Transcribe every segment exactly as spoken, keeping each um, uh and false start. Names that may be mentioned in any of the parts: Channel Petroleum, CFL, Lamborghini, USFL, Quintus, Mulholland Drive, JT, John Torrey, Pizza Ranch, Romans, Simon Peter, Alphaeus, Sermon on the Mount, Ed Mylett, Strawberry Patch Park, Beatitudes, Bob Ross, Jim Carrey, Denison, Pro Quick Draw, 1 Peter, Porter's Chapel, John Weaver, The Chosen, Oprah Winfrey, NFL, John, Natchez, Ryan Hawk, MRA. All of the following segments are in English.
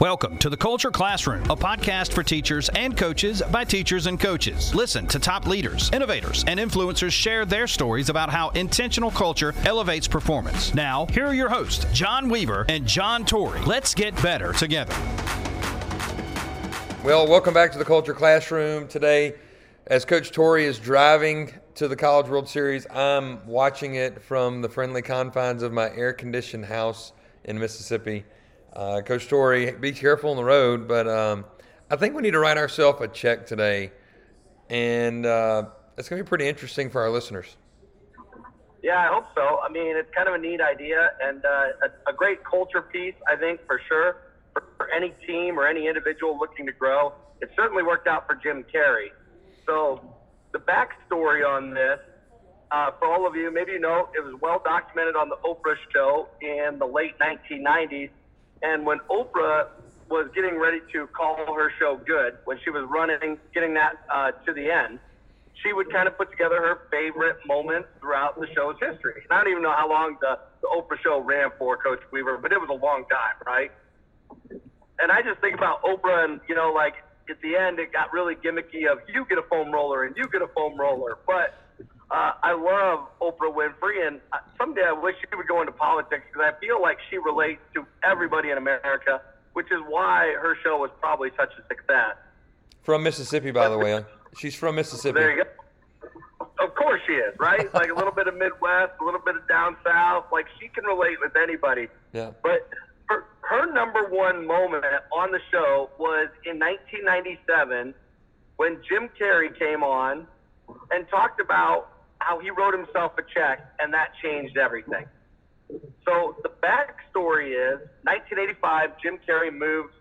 Welcome to The Culture Classroom, a podcast for teachers and coaches by teachers and coaches. Listen to top leaders, innovators, and influencers share their stories about how intentional culture elevates performance. Now, here are your hosts, John Weaver and John Torrey. Let's get better together. Well, welcome back to The Culture Classroom. Today, as Coach Torrey is driving to the College World Series, I'm watching it from the friendly confines of my air-conditioned house in Mississippi. Uh, Coach Torrey, be careful on the road, but um, I think we need to write ourselves a check today, and uh, it's going to be pretty interesting for our listeners. Yeah, I hope so. I mean, it's kind of a neat idea and uh, a, a great culture piece, I think, for sure, for, for any team or any individual looking to grow. It certainly worked out for Jim Carrey. So the backstory on this, uh, for all of you, maybe you know, it was well documented on the Oprah show in the late nineteen nineties. And when Oprah was getting ready to call her show good, when she was running, getting that uh, to the end, she would kind of put together her favorite moments throughout the show's history. And I don't even know how long the, the Oprah show ran for, Coach Weaver, but it was a long time, right? And I just think about Oprah and, you know, like at the end, it got really gimmicky of you get a foam roller and you get a foam roller. But uh, I love Oprah Winfrey, and someday I wish she would go into politics because I feel like she relates to everybody in America, which is why her show was probably such a success. From Mississippi, by the way. She's from Mississippi. There you go. Of course she is, right? Like a little bit of Midwest, a little bit of down south. Like she can relate with anybody. Yeah. But her, her number one moment on the show was in nineteen ninety-seven when Jim Carrey came on and talked about how he wrote himself a check, and that changed everything. So the backstory is nineteen eighty-five, Jim Carrey moved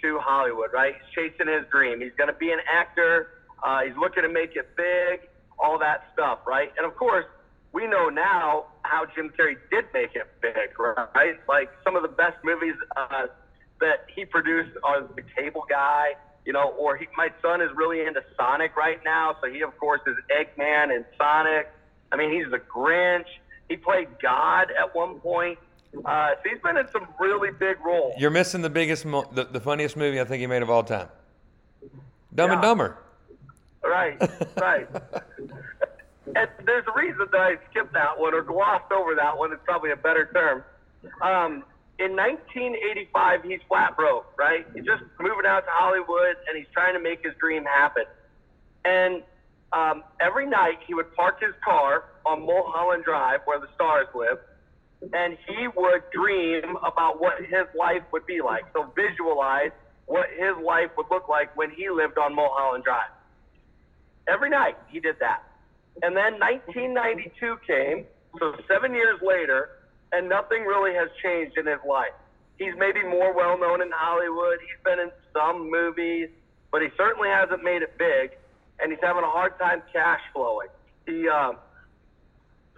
to Hollywood, right? He's chasing his dream. He's going to be an actor. Uh, he's looking to make it big, all that stuff, right? And, of course, we know now how Jim Carrey did make it big, right? Like some of the best movies uh, that he produced are The Cable Guy, you know, or he, my son is really into Sonic right now. So he, of course, is Eggman and Sonic. I mean, he's the Grinch. He played God at one point. Uh, so he's been in some really big roles. You're missing the biggest, mo- the, the funniest movie I think he made of all time. Dumb yeah. and Dumber. Right, right. And there's a reason that I skipped that one or glossed over that one. It's probably a better term. Um, In nineteen eighty-five, he's flat broke, right? He's just moving out to Hollywood, and he's trying to make his dream happen. And um, every night, he would park his car on Mulholland Drive, where the stars live, and he would dream about what his life would be like. So visualize what his life would look like when he lived on Mulholland Drive. Every night, he did that. And then nineteen ninety-two came, so seven years later, and nothing really has changed in his life. He's maybe more well-known in Hollywood. He's been in some movies, but he certainly hasn't made it big, and he's having a hard time cash flowing. He um,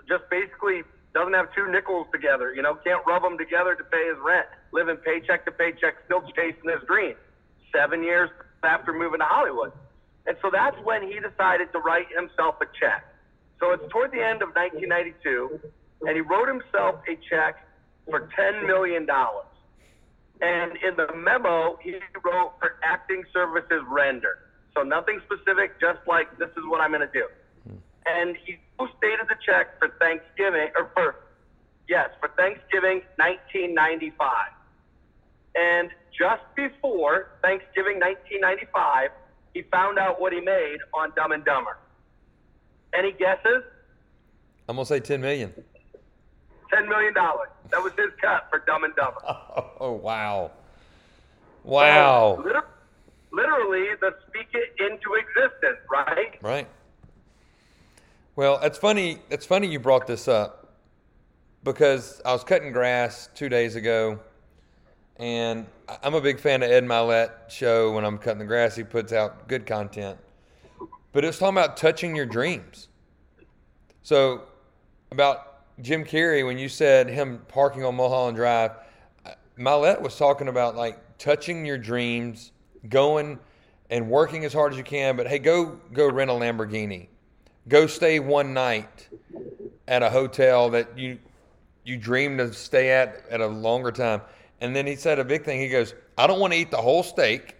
just basically doesn't have two nickels together, you know, can't rub them together to pay his rent, living paycheck to paycheck, still chasing his dream, seven years after moving to Hollywood. And so that's when he decided to write himself a check. So it's toward the end of nineteen ninety-two, and he wrote himself a check for ten million dollars. And in the memo, he wrote for acting services rendered. So nothing specific, just like this is what I'm going to do. And he stated the check for Thanksgiving, or for, yes, for Thanksgiving nineteen ninety-five. And just before Thanksgiving nineteen ninety-five, he found out what he made on Dumb and Dumber. Any guesses? I'm going to say ten million dollars. ten million dollars. That was his cut for Dumb and Dumber. Oh, oh wow. Wow. So, literally, literally, the speak it into existence, right? Right. Well, it's funny, it's funny you brought this up because I was cutting grass two days ago, and I'm a big fan of Ed Mylett show. When I'm cutting the grass, he puts out good content. But it was talking about touching your dreams. So about Jim Carrey, when you said him parking on Mulholland Drive, Mylett was talking about like touching your dreams, going and working as hard as you can, but hey, go go rent a Lamborghini. Go stay one night at a hotel that you you dreamed of stay at at a longer time. And then he said a big thing. He goes, I don't want to eat the whole steak.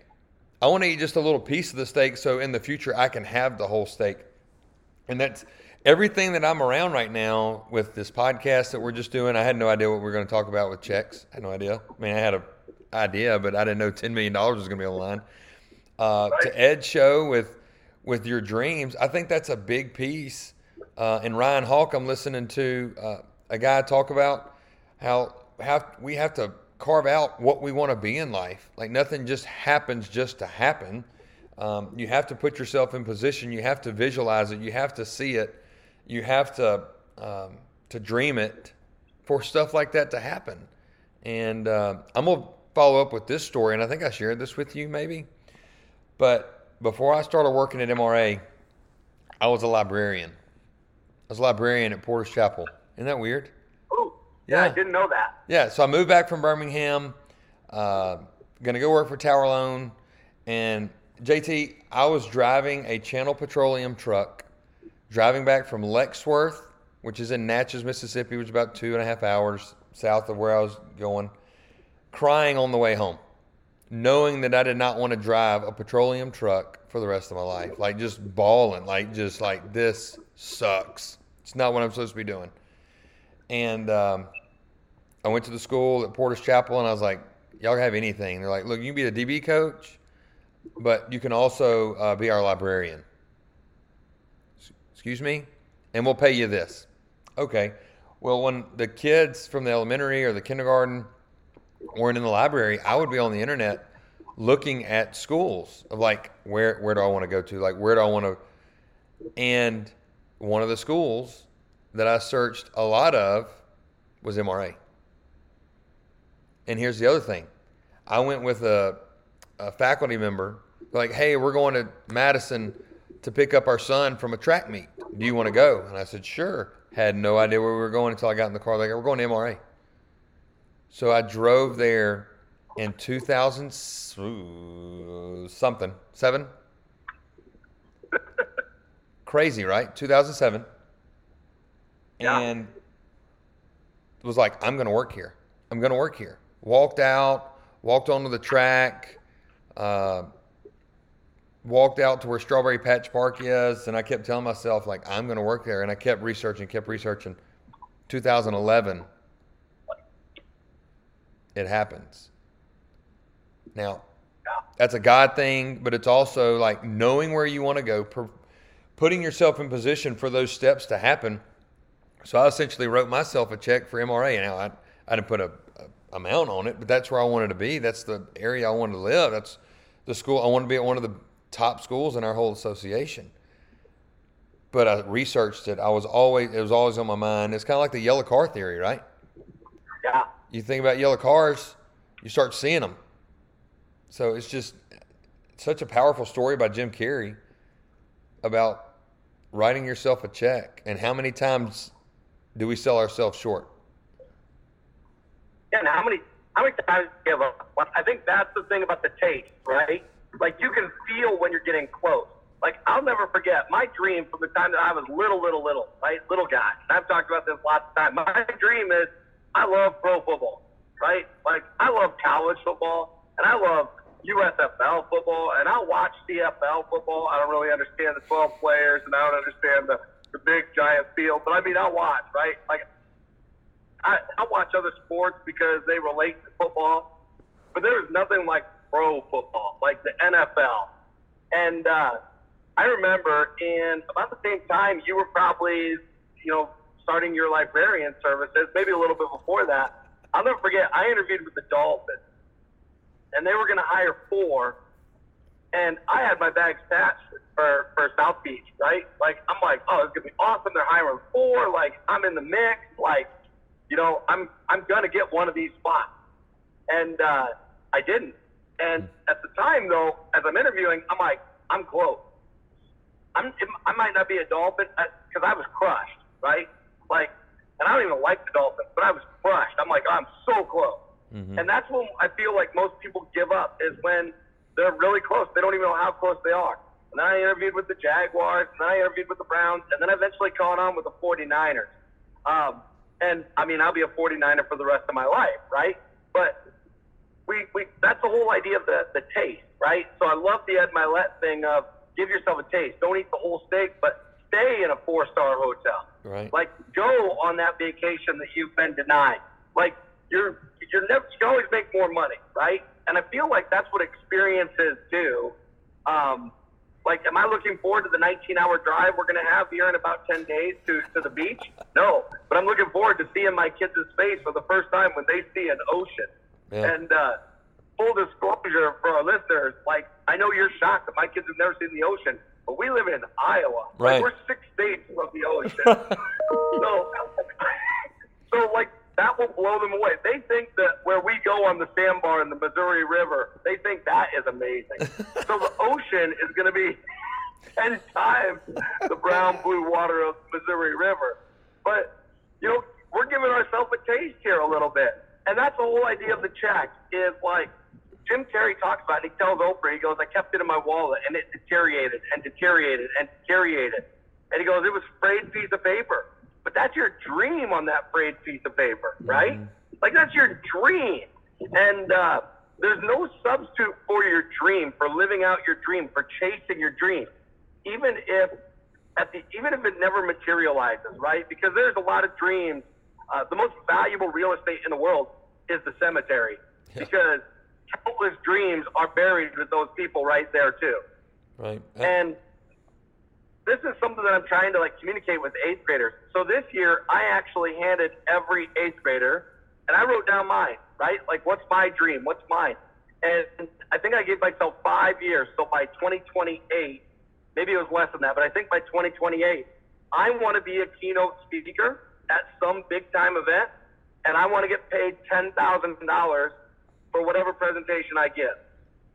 I want to eat just a little piece of the steak so in the future I can have the whole steak. And that's everything that I'm around right now with this podcast that we're just doing. I had no idea what we were going to talk about with checks. I had no idea. I mean, I had an idea, but I didn't know ten million dollars was going to be on the line. Uh, right. To Ed's show with with your dreams, I think that's a big piece. Uh, and Ryan Hawk, I'm listening to uh, a guy talk about how, how we have to carve out what we want to be in life. Like nothing just happens just to happen. Um, you have to put yourself in position. You have to visualize it. You have to see it. You have to um, to dream it for stuff like that to happen. And uh, I'm going to follow up with this story, and I think I shared this with you maybe. But before I started working at M R A, I was a librarian. I was a librarian at Porter's Chapel. Isn't that weird? Oh, yeah, yeah. I didn't know that. Yeah, so I moved back from Birmingham, uh, going to go work for Tower Loan, and J T, I was driving a Channel Petroleum truck, driving back from Lexworth, which is in Natchez, Mississippi, which is about two and a half hours south of where I was going, crying on the way home, knowing that I did not want to drive a petroleum truck for the rest of my life. Like just bawling, like just like this sucks. It's not what I'm supposed to be doing. And um, I went to the school at Porter's Chapel and I was like, y'all have anything? And they're like, look, you can be the D B coach, but you can also uh, be our librarian. Excuse me? And we'll pay you this. Okay. Well, when the kids from the elementary or the kindergarten weren't in the library, I would be on the internet looking at schools of like, where where do I want to go to? Like, where do I want to? And one of the schools that I searched a lot of was M R A. And here's the other thing. I went with a, a faculty member, like, hey, we're going to Madison to pick up our son from a track meet. Do you want to go? And I said, sure. Had no idea where we were going until I got in the car. Like, we're going to M R A. So I drove there in two thousand something, seven. Crazy, right? two thousand seven. Yeah. And it was like, I'm going to work here. I'm going to work here. Walked out, walked onto the track, uh, walked out to where Strawberry Patch Park is. And I kept telling myself, like, I'm going to work there. And I kept researching, kept researching. twenty eleven. It happens. Now, that's a God thing, but it's also like knowing where you want to go, per- putting yourself in position for those steps to happen. So I essentially wrote myself a check for M R A. Now, I, I didn't put a, a amount on it, but that's where I wanted to be. That's the area I wanted to live. That's the school. I wanted to be at one of the top schools in our whole association. But I researched it. I was always, it was always on my mind. It's kind of like the yellow car theory, right? Yeah. You think about yellow cars, you start seeing them. So it's just such a powerful story by Jim Carrey about writing yourself a check. And how many times do we sell ourselves short? Yeah, and how many how many times do you give up? I think that's the thing about the taste, right? Like you can feel when you're getting close. Like I'll never forget my dream from the time that I was little, little, little, right? Little guy. And I've talked about this lots of times. My dream is I love pro football, right? Like, I love college football, and I love U S F L football, and I watch C F L football. I don't really understand the twelve players, and I don't understand the, the big, giant field. But, I mean, I watch, right? Like, I, I watch other sports because they relate to football. But there is nothing like pro football, like the N F L. And uh, I remember in about the same time, you were probably, you know, starting your librarian services, maybe a little bit before that. I'll never forget, I interviewed with the Dolphins, and they were going to hire four, and I had my bags packed for, for South Beach, right? Like, I'm like, oh, it's going to be awesome, they're hiring four, like, I'm in the mix, like, you know, I'm I'm going to get one of these spots. And uh, I didn't. And at the time, though, as I'm interviewing, I'm like, I'm close. I'm, I might not be a Dolphin, because I was crushed, right? Like, and I don't even like the Dolphins, but I was crushed. I'm like, oh, I'm so close. Mm-hmm. And that's when I feel like most people give up is when they're really close. They don't even know how close they are. And then I interviewed with the Jaguars, and then I interviewed with the Browns, and then I eventually caught on with the forty-niners. Um, and, I mean, I'll be a forty-niner for the rest of my life, right? But we, we that's the whole idea of the, the taste, right? So I love the Ed Mylett thing of give yourself a taste. Don't eat the whole steak, but stay in a four-star hotel. Right. Like, go on that vacation that you've been denied. Like, you're, you're never, you can always make more money, right? And I feel like that's what experiences do. Um, like, am I looking forward to the nineteen-hour drive we're going to have here in about ten days to, to the beach? No. But I'm looking forward to seeing my kids' face for the first time when they see an ocean. Yeah. And uh, full disclosure for our listeners, like, I know you're shocked that my kids have never seen the ocean, but we live in Iowa. Right. Like, we're six states above the ocean. so, so, like, that will blow them away. They think that where we go on the sandbar in the Missouri River, they think that is amazing. So the ocean is going to be ten times the brown, blue water of the Missouri River. But, you know, we're giving ourselves a taste here a little bit. And that's the whole idea of the check is, like, Jim Carrey talks about it, and he tells Oprah, he goes, I kept it in my wallet, and it deteriorated and deteriorated and deteriorated. And he goes, it was a frayed piece of paper. But that's your dream on that frayed piece of paper, right? Mm-hmm. Like, that's your dream. And uh, there's no substitute for your dream, for living out your dream, for chasing your dream, even if at the even if it never materializes, right? Because there's a lot of dreams. Uh, the most valuable real estate in the world is the cemetery. Yeah. Because countless dreams are buried with those people right there too. Right. And this is something that I'm trying to, like, communicate with eighth graders. So this year I actually handed every eighth grader, and I wrote down mine, right? Like, what's my dream? What's mine? And I think I gave myself five years. So by twenty twenty-eight, maybe it was less than that, but I think by twenty twenty-eight, I want to be a keynote speaker at some big time event. And I want to get paid ten thousand dollars for whatever presentation I give.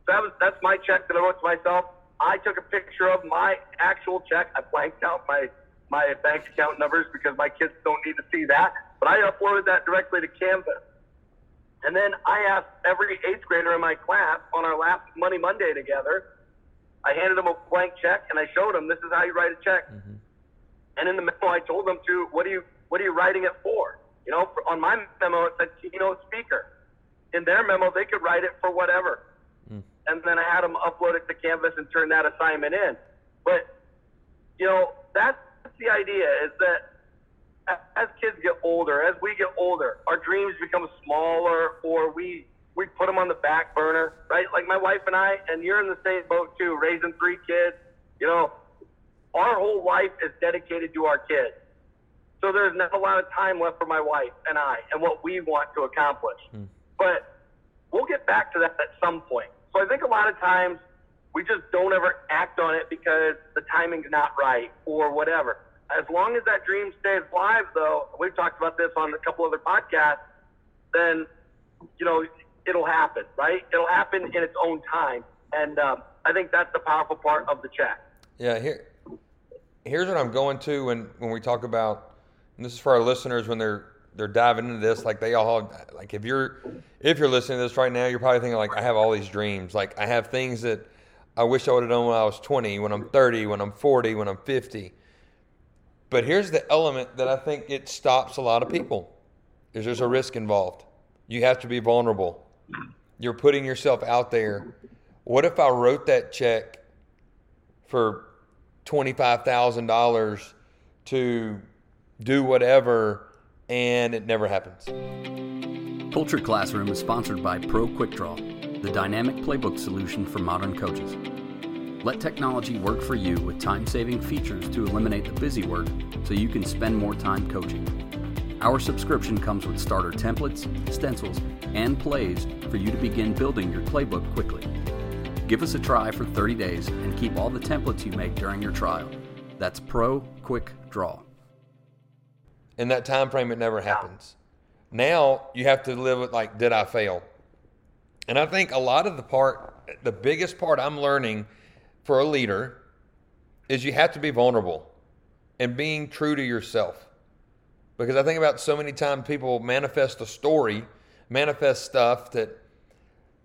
So that was, that's my check that I wrote to myself. I took a picture of my actual check. I blanked out my, my bank account numbers because my kids don't need to see that. But I uploaded that directly to Canvas. And then I asked every eighth grader in my class on our last Money Monday together. I handed them a blank check, and I showed them, this is how you write a check. Mm-hmm. And in the memo, I told them to, what are you, what are you writing it for? You know, for, on my memo, it said keynote speaker. In their memo, they could write it for whatever. And then I had them upload it to Canvas and turn that assignment in. But, you know, that's the idea, is that as kids get older, as we get older, our dreams become smaller, or we, we put them on the back burner, right? Like my wife and I, and you're in the same boat too, raising three kids. You know, our whole life is dedicated to our kids. So there's not a lot of time left for my wife and I and what we want to accomplish. Mm. But we'll get back to that at some point. So I think a lot of times we just don't ever act on it because the timing's not right or whatever. As long as that dream stays alive, though, we've talked about this on a couple other podcasts, then, you know, it'll happen, right? It'll happen in its own time. And um, I think that's the powerful part of the check. Yeah, here, here's what I'm going to when, when we talk about, and this is for our listeners when they're, they're diving into this, like they all, like if you're, if you're listening to this right now, you're probably thinking like, I have all these dreams. Like I have things that I wish I would have done when I was twenty, when I'm thirty, when I'm forty, when I'm fifty. But here's the element that I think it stops a lot of people. Is there's a risk involved. You have to be vulnerable. You're putting yourself out there. What if I wrote that check for twenty-five thousand dollars to do whatever, and it never happens? Culture Classroom is sponsored by Pro Quick Draw, the dynamic playbook solution for modern coaches. Let technology work for you with time-saving features to eliminate the busy work so you can spend more time coaching. Our subscription comes with starter templates, stencils, and plays for you to begin building your playbook quickly. Give us a try for thirty days and keep all the templates you make during your trial. That's Pro Quick Draw. In that time frame, it never happens. Now you have to live with like, did I fail? And I think a lot of the part, the biggest part I'm learning for a leader is you have to be vulnerable and being true to yourself. Because I think about so many times people manifest a story, manifest stuff that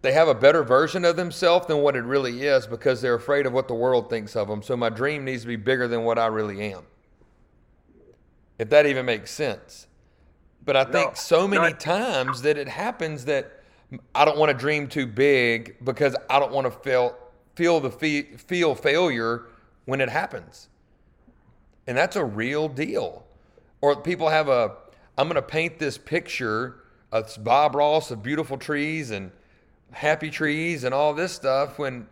they have a better version of themselves than what it really is because they're afraid of what the world thinks of them. So my dream needs to be bigger than what I really am. If that even makes sense. But I think no, so many no, I, times that it happens that I don't want to dream too big because I don't want to feel feel the fe- feel failure when it happens. And that's a real deal. Or people have a, I'm going to paint this picture of Bob Ross of beautiful trees and happy trees and all this stuff when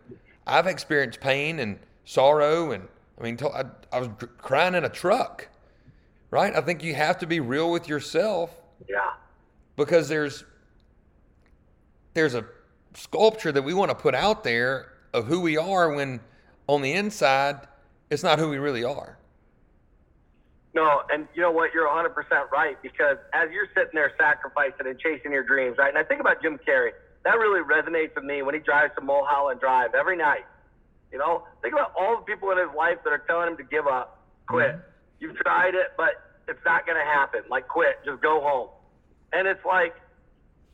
I've experienced pain and sorrow. And I mean, I, I was crying in a truck, right? I think you have to be real with yourself. Yeah. Because there's, there's a sculpture that we want to put out there of who we are when on the inside, it's not who we really are. No, and you know what? You're one hundred percent right, because as you're sitting there sacrificing and chasing your dreams, right? And I think about Jim Carrey. That really resonates with me when he drives to Mulholland Drive every night. You know, think about all the people in his life that are telling him to give up, quit. Mm-hmm. You've tried it, but it's not going to happen. Like, quit, just go home. And it's like,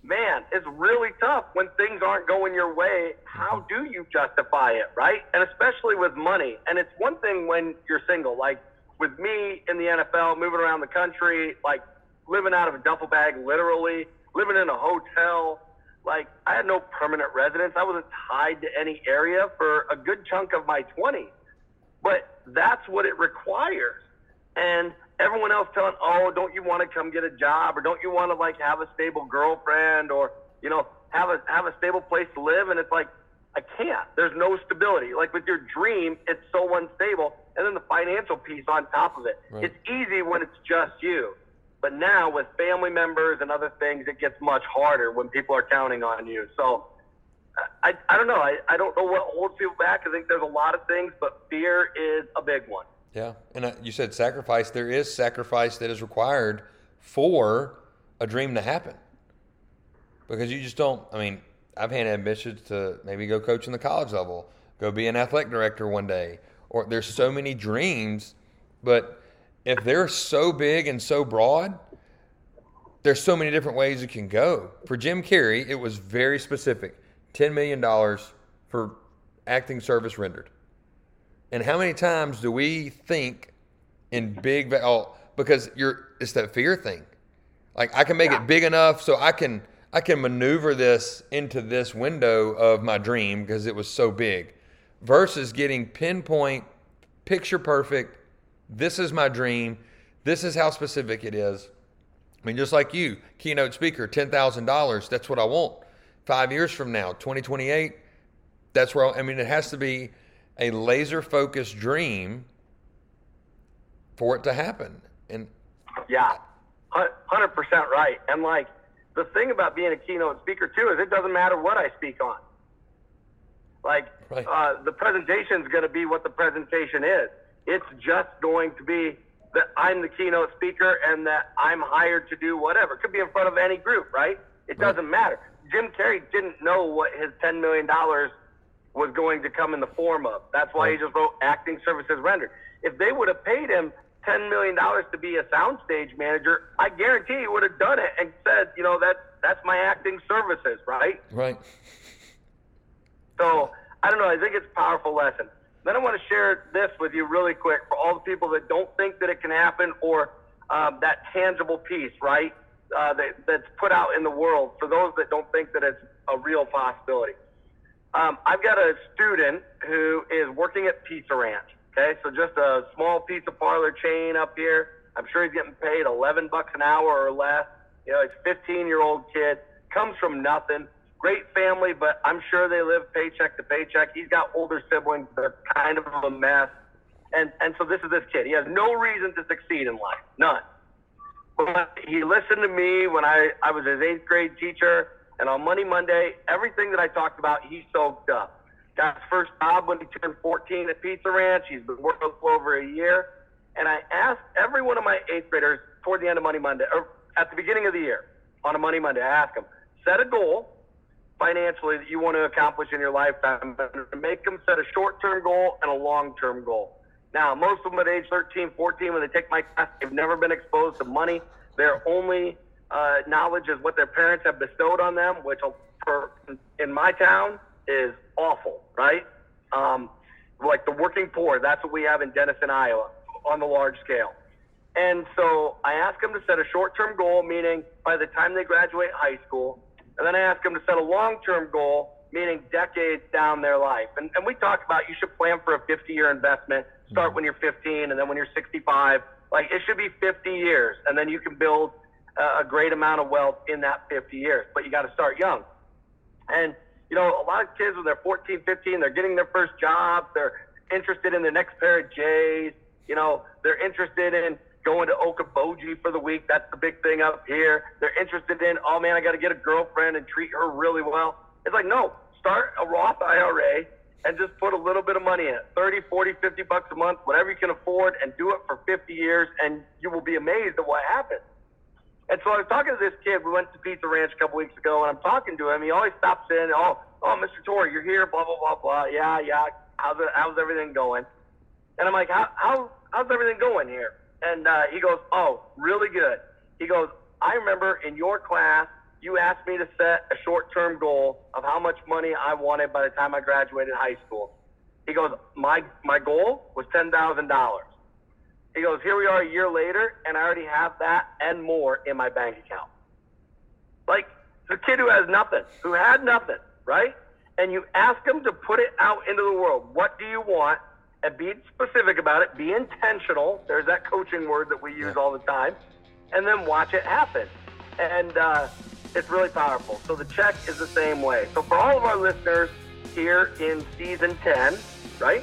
man, it's really tough when things aren't going your way. How do you justify it, right? And especially with money. And it's one thing when you're single, like, with me in the N F L, moving around the country, like living out of a duffel bag, literally, living in a hotel. Like, I had no permanent residence. I wasn't tied to any area for a good chunk of my twenties. But that's what it requires. And everyone else telling, oh, don't you want to come get a job? Or don't you want to, like, have a stable girlfriend? Or, you know, have a have a stable place to live? And it's like, I can't. There's no stability. Like, with your dream, it's so unstable. And then the financial piece on top of it. Right. It's easy when it's just you. But now with family members and other things, it gets much harder when people are counting on you. So I, I don't know. I, I don't know what holds people back. I think there's a lot of things, but fear is a big one. Yeah. And you said sacrifice. There is sacrifice that is required for a dream to happen. Because you just don't, I mean, I've had ambitions to maybe go coach in the college level, go be an athletic director one day. Or there's so many dreams, but if they're so big and so broad, there's so many different ways it can go. For Jim Carrey, it was very specific, ten million dollars for acting service rendered. And how many times do we think in big, oh, because you're, it's that fear thing. Like, I can make it big enough so I can, I can maneuver this into this window of my dream because it was so big. Versus getting pinpoint, picture perfect, this is my dream, this is how specific it is. I mean, just like you, keynote speaker, ten thousand dollars, that's what I want. Five years from now, twenty twenty-eight, that's where, I, I mean, it has to be a laser-focused dream for it to happen. And yeah, one hundred percent right. And like, the thing about being a keynote speaker too is it doesn't matter what I speak on. Like, right. uh, the presentation is going to be what the presentation is. It's just going to be that I'm the keynote speaker and that I'm hired to do whatever. It could be in front of any group, right? It right. doesn't matter. Jim Carrey didn't know what his ten million dollars was going to come in the form of. That's why right. he just wrote acting services rendered. If they would have paid him ten million dollars to be a soundstage manager, I guarantee he would have done it and said, you know, that, that's my acting services, right? Right. So, I don't know. I think it's a powerful lesson. Then I want to share this with you really quick for all the people that don't think that it can happen, or um, that tangible piece, right, uh, that, that's put out in the world for those that don't think that it's a real possibility. Um, I've got a student who is working at Pizza Ranch, okay? So just a small pizza parlor chain up here. I'm sure he's getting paid eleven bucks an hour or less. You know, he's a fifteen-year-old kid, comes from nothing. Great family, but I'm sure they live paycheck to paycheck. He's got older siblings that are kind of a mess. And and so this is this kid. He has no reason to succeed in life, none. But he listened to me when I, I was his eighth grade teacher, and on Money Monday, everything that I talked about, he soaked up. Got his first job when he turned fourteen at Pizza Ranch. He's been working for over a year. And I asked every one of my eighth graders toward the end of Money Monday, or at the beginning of the year, on a Money Monday, I asked them, set a goal financially that you want to accomplish in your lifetime, and make them set a short-term goal and a long-term goal. Now, most of them at age thirteen, fourteen, when they take my class, they've never been exposed to money. Their only uh, knowledge is what their parents have bestowed on them, which for, in my town is awful, right? Um, like the working poor, that's what we have in Denison, Iowa, on the large scale. And so I ask them to set a short-term goal, meaning by the time they graduate high school, and then I ask them to set a long-term goal, meaning decades down their life. And, and we talked about you should plan for a fifty-year investment, start when you're fifteen, and then when you're sixty-five. Like, it should be fifty years, and then you can build a, a great amount of wealth in that fifty years. But you got to start young. And, you know, a lot of kids, when they're fourteen, fifteen, they're getting their first job. They're interested in their next pair of J's. You know, they're interested in going to Okoboji for the week. That's the big thing up here. They're interested in, oh, man, I got to get a girlfriend and treat her really well. It's like, no, start a Roth I R A and just put a little bit of money in it, thirty, forty, fifty bucks a month, whatever you can afford, and do it for fifty years, and you will be amazed at what happens. And so I was talking to this kid. We went to Pizza Ranch a couple weeks ago, and I'm talking to him. He always stops in, oh, oh, Mister Torrey, you're here, blah, blah, blah, blah. Yeah, yeah, how's, it, how's everything going? And I'm like, how, how how's everything going here? And uh, he goes, oh, really good. He goes, I remember in your class, you asked me to set a short-term goal of how much money I wanted by the time I graduated high school. He goes, my my goal was ten thousand dollars. He goes, here we are a year later, and I already have that and more in my bank account. Like, the kid who has nothing, who had nothing, right? And you ask him to put it out into the world. What do you want? And be specific about it. Be intentional. There's that coaching word that we use yeah. all the time. And then watch it happen. And, uh... it's really powerful. So the check is the same way. So for all of our listeners here in season ten, right?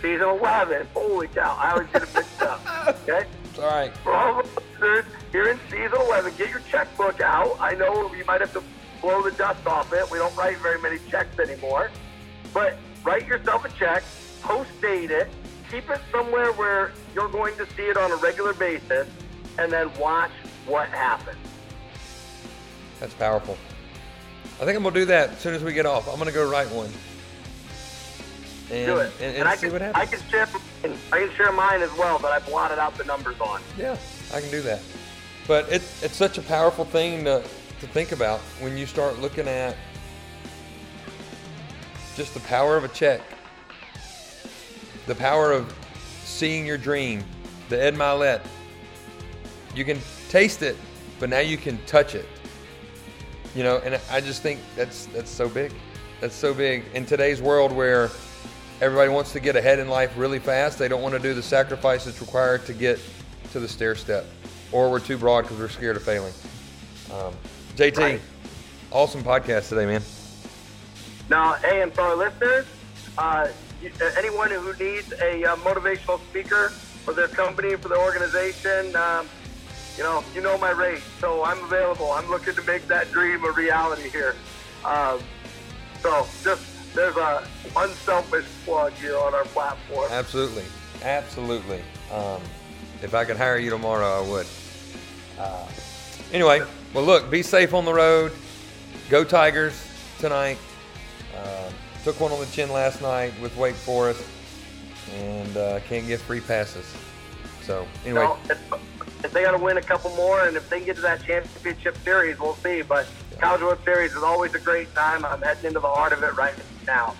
Season eleven. Holy cow. I always get it mixed up. Okay? It's all right. For all of our listeners here in season eleven, get your checkbook out. I know you might have to blow the dust off it. We don't write very many checks anymore. But write yourself a check, post-date it, keep it somewhere where you're going to see it on a regular basis, and then watch what happens. That's powerful. I think I'm going to do that as soon as we get off. I'm going to go write one. And, do it. And, and, and see can, what happens. I can, share, I can share mine as well, but I blotted out the numbers on. Yeah, I can do that. But it, it's such a powerful thing to, to think about when you start looking at just the power of a check, the power of seeing your dream, the Ed Mylett. You can taste it, but now you can touch it. You know, and I just think that's that's so big. That's so big in today's world where everybody wants to get ahead in life really fast. They don't want to do the sacrifice that's required to get to the stair step, or we're too broad because we're scared of failing. Um, J T, right. Awesome podcast today, man. Now, hey, and for our listeners, uh, anyone who needs a uh, motivational speaker for their company, for their organization, um, You know, you know my rate, so I'm available. I'm looking to make that dream a reality here. Um, so just there's a unselfish plug here on our platform. Absolutely, absolutely. Um, if I could hire you tomorrow, I would. Uh, anyway, well, look, be safe on the road. Go Tigers tonight. Uh, took one on the chin last night with Wake Forest, and uh, can't get free passes. So anyway. No, if they got to win a couple more, and if they can get to that championship series, we'll see. But College World Series is always a great time. I'm heading into the heart of it right now.